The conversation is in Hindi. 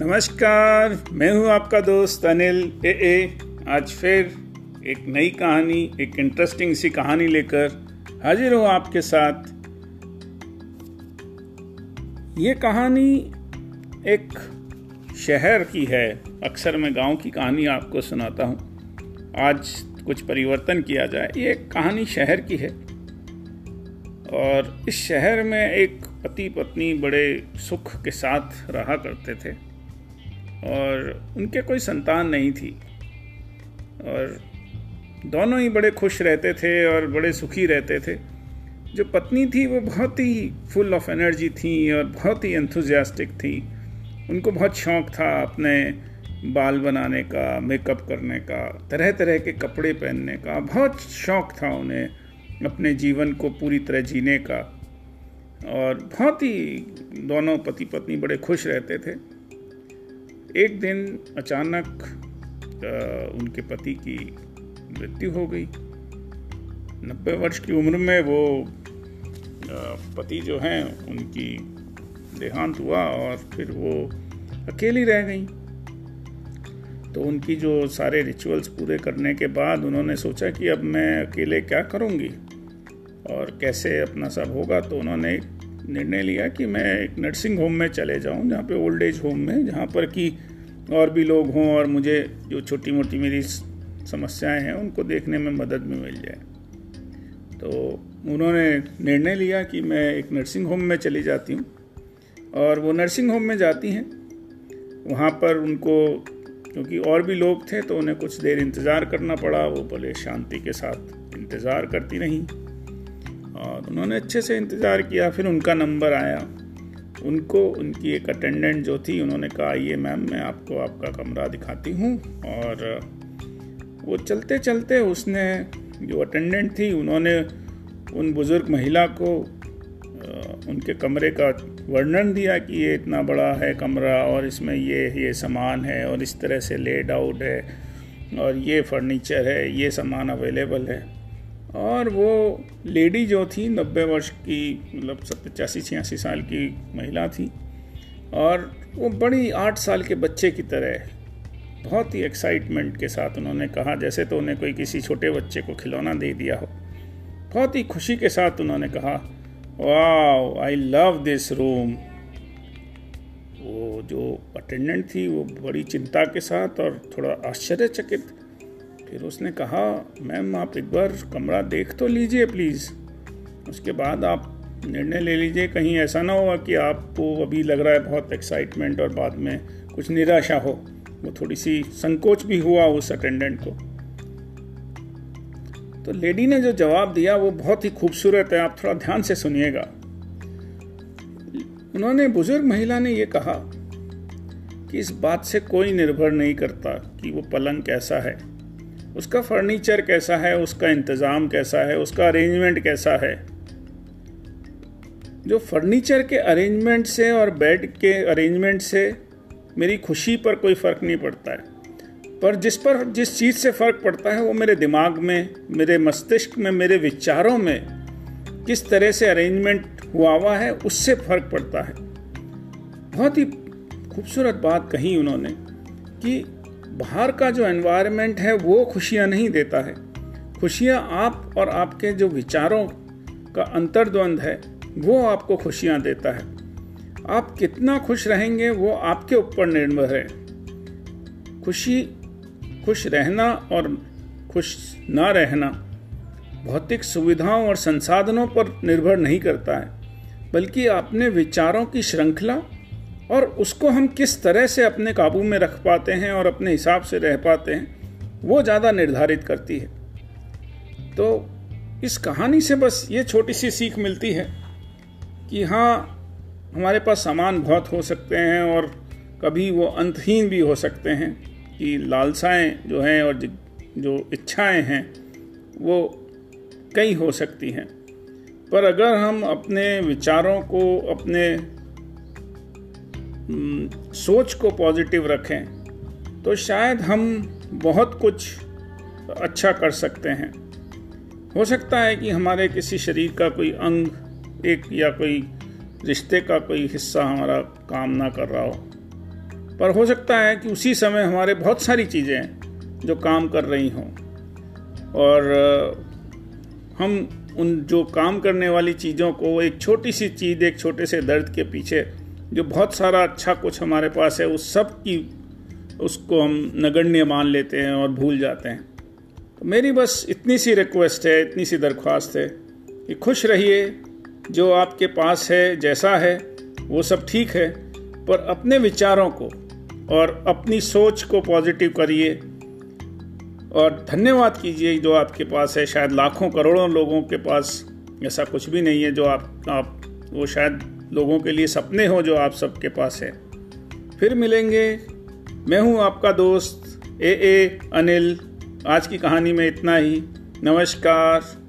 नमस्कार, मैं हूं आपका दोस्त अनिल ए। आज फिर एक नई कहानी, एक इंटरेस्टिंग सी कहानी लेकर हाजिर हूं आपके साथ। ये कहानी एक शहर की है। अक्सर मैं गांव की कहानी आपको सुनाता हूं, आज कुछ परिवर्तन किया जाए। ये कहानी शहर की है और इस शहर में एक पति पत्नी बड़े सुख के साथ रहा करते थे और उनके कोई संतान नहीं थी और दोनों ही बड़े खुश रहते थे और बड़े सुखी रहते थे। जो पत्नी थी वो बहुत ही फुल ऑफ एनर्जी थी और बहुत ही एंथुजियास्टिक थी। उनको बहुत शौक़ था अपने बाल बनाने का, मेकअप करने का, तरह तरह के कपड़े पहनने का। बहुत शौक़ था उन्हें अपने जीवन को पूरी तरह जीने का और बहुत ही दोनों पति पत्नी बड़े खुश रहते थे। एक दिन अचानक उनके पति की मृत्यु हो गई। 90 वर्ष की उम्र में वो पति जो हैं उनकी देहांत हुआ और फिर वो अकेली रह गई। तो उनकी जो सारे रिचुअल्स पूरे करने के बाद उन्होंने सोचा कि अब मैं अकेले क्या करूँगी और कैसे अपना सब होगा। तो उन्होंने निर्णय लिया कि मैं एक नर्सिंग होम में चले जाऊं, जहाँ पे ओल्ड एज होम में, जहाँ पर कि और भी लोग हों और मुझे जो छोटी मोटी मेरी समस्याएं हैं उनको देखने में मदद भी मिल जाए। तो उन्होंने निर्णय लिया कि मैं एक नर्सिंग होम में चली जाती हूँ और वो नर्सिंग होम में जाती हैं। वहाँ पर उनको, क्योंकि और भी लोग थे, तो उन्हें कुछ देर इंतज़ार करना पड़ा। वो बड़े शांति के साथ इंतज़ार करती रहीं और उन्होंने अच्छे से इंतज़ार किया। फिर उनका नंबर आया। उनको उनकी एक अटेंडेंट जो थी उन्होंने कहा, आइए मैम, मैं आपको आपका कमरा दिखाती हूँ। और वो चलते चलते उसने, जो अटेंडेंट थी, उन्होंने उन बुज़ुर्ग महिला को उनके कमरे का वर्णन दिया कि ये इतना बड़ा है कमरा और इसमें ये सामान है और इस तरह से लेड आउट है और ये फर्नीचर है, ये सामान अवेलेबल है। और वो लेडी जो थी 90 वर्ष की, मतलब 85-86 साल की महिला थी और वो बड़ी 8 साल के बच्चे की तरह बहुत ही एक्साइटमेंट के साथ उन्होंने कहा, जैसे तो उन्हें कोई किसी छोटे बच्चे को खिलौना दे दिया हो। बहुत ही खुशी के साथ उन्होंने कहा, वाह, आई लव दिस रूम। वो जो अटेंडेंट थी वो बड़ी चिंता के साथ और थोड़ा आश्चर्यचकित। फिर उसने कहा, मैम आप एक बार कमरा देख तो लीजिए प्लीज़, उसके बाद आप निर्णय ले लीजिए। कहीं ऐसा ना हुआ कि आपको अभी लग रहा है बहुत एक्साइटमेंट और बाद में कुछ निराशा हो। वो थोड़ी सी संकोच भी हुआ उस अटेंडेंट को। तो लेडी ने जो जवाब दिया वो बहुत ही खूबसूरत है, आप थोड़ा ध्यान से सुनिएगा। उन्होंने, बुजुर्ग महिला ने ये कहा कि इस बात से कोई निर्भर नहीं करता कि वो पलंग कैसा है, उसका फर्नीचर कैसा है, उसका इंतज़ाम कैसा है, उसका अरेंजमेंट कैसा है। जो फर्नीचर के अरेंजमेंट से और बेड के अरेंजमेंट से मेरी खुशी पर कोई फ़र्क नहीं पड़ता है, पर जिस चीज़ से फ़र्क पड़ता है वो मेरे दिमाग में, मेरे मस्तिष्क में, मेरे विचारों में किस तरह से अरेंजमेंट हुआ है उससे फ़र्क पड़ता है। बहुत ही खूबसूरत बात कही उन्होंने कि बाहर का जो एनवायरनमेंट है वो खुशियाँ नहीं देता है। खुशियाँ आप और आपके जो विचारों का अंतर्द्वंद है वो आपको खुशियाँ देता है। आप कितना खुश रहेंगे वो आपके ऊपर निर्भर है। खुश रहना और खुश ना रहना भौतिक सुविधाओं और संसाधनों पर निर्भर नहीं करता है, बल्कि अपने विचारों की श्रृंखला और उसको हम किस तरह से अपने काबू में रख पाते हैं और अपने हिसाब से रह पाते हैं वो ज़्यादा निर्धारित करती है। तो इस कहानी से बस ये छोटी सी सीख मिलती है कि हाँ, हमारे पास सामान बहुत हो सकते हैं और कभी वो अंतहीन भी हो सकते हैं कि लालसाएं जो हैं और जो इच्छाएं हैं वो कई हो सकती हैं। पर अगर हम अपने विचारों को, अपने सोच को पॉजिटिव रखें तो शायद हम बहुत कुछ अच्छा कर सकते हैं। हो सकता है कि हमारे किसी शरीर का कोई अंग, एक या कोई रिश्ते का कोई हिस्सा हमारा काम ना कर रहा हो, पर हो सकता है कि उसी समय हमारे बहुत सारी चीज़ें जो काम कर रही हों और हम उन जो काम करने वाली चीज़ों को एक छोटी सी चीज़, एक छोटे से दर्द के पीछे जो बहुत सारा अच्छा कुछ हमारे पास है उस सब की उसको हम नगण्य मान लेते हैं और भूल जाते हैं। तो मेरी बस इतनी सी रिक्वेस्ट है, इतनी सी दरख्वास्त है कि खुश रहिए, जो आपके पास है जैसा है वो सब ठीक है, पर अपने विचारों को और अपनी सोच को पॉजिटिव करिए और धन्यवाद कीजिए जो आपके पास है। शायद लाखों करोड़ों लोगों के पास ऐसा कुछ भी नहीं है जो आप वो शायद लोगों के लिए सपने हो जो आप सबके पास है। फिर मिलेंगे, मैं हूँ आपका दोस्त ए अनिल। आज की कहानी में इतना ही। नमस्कार।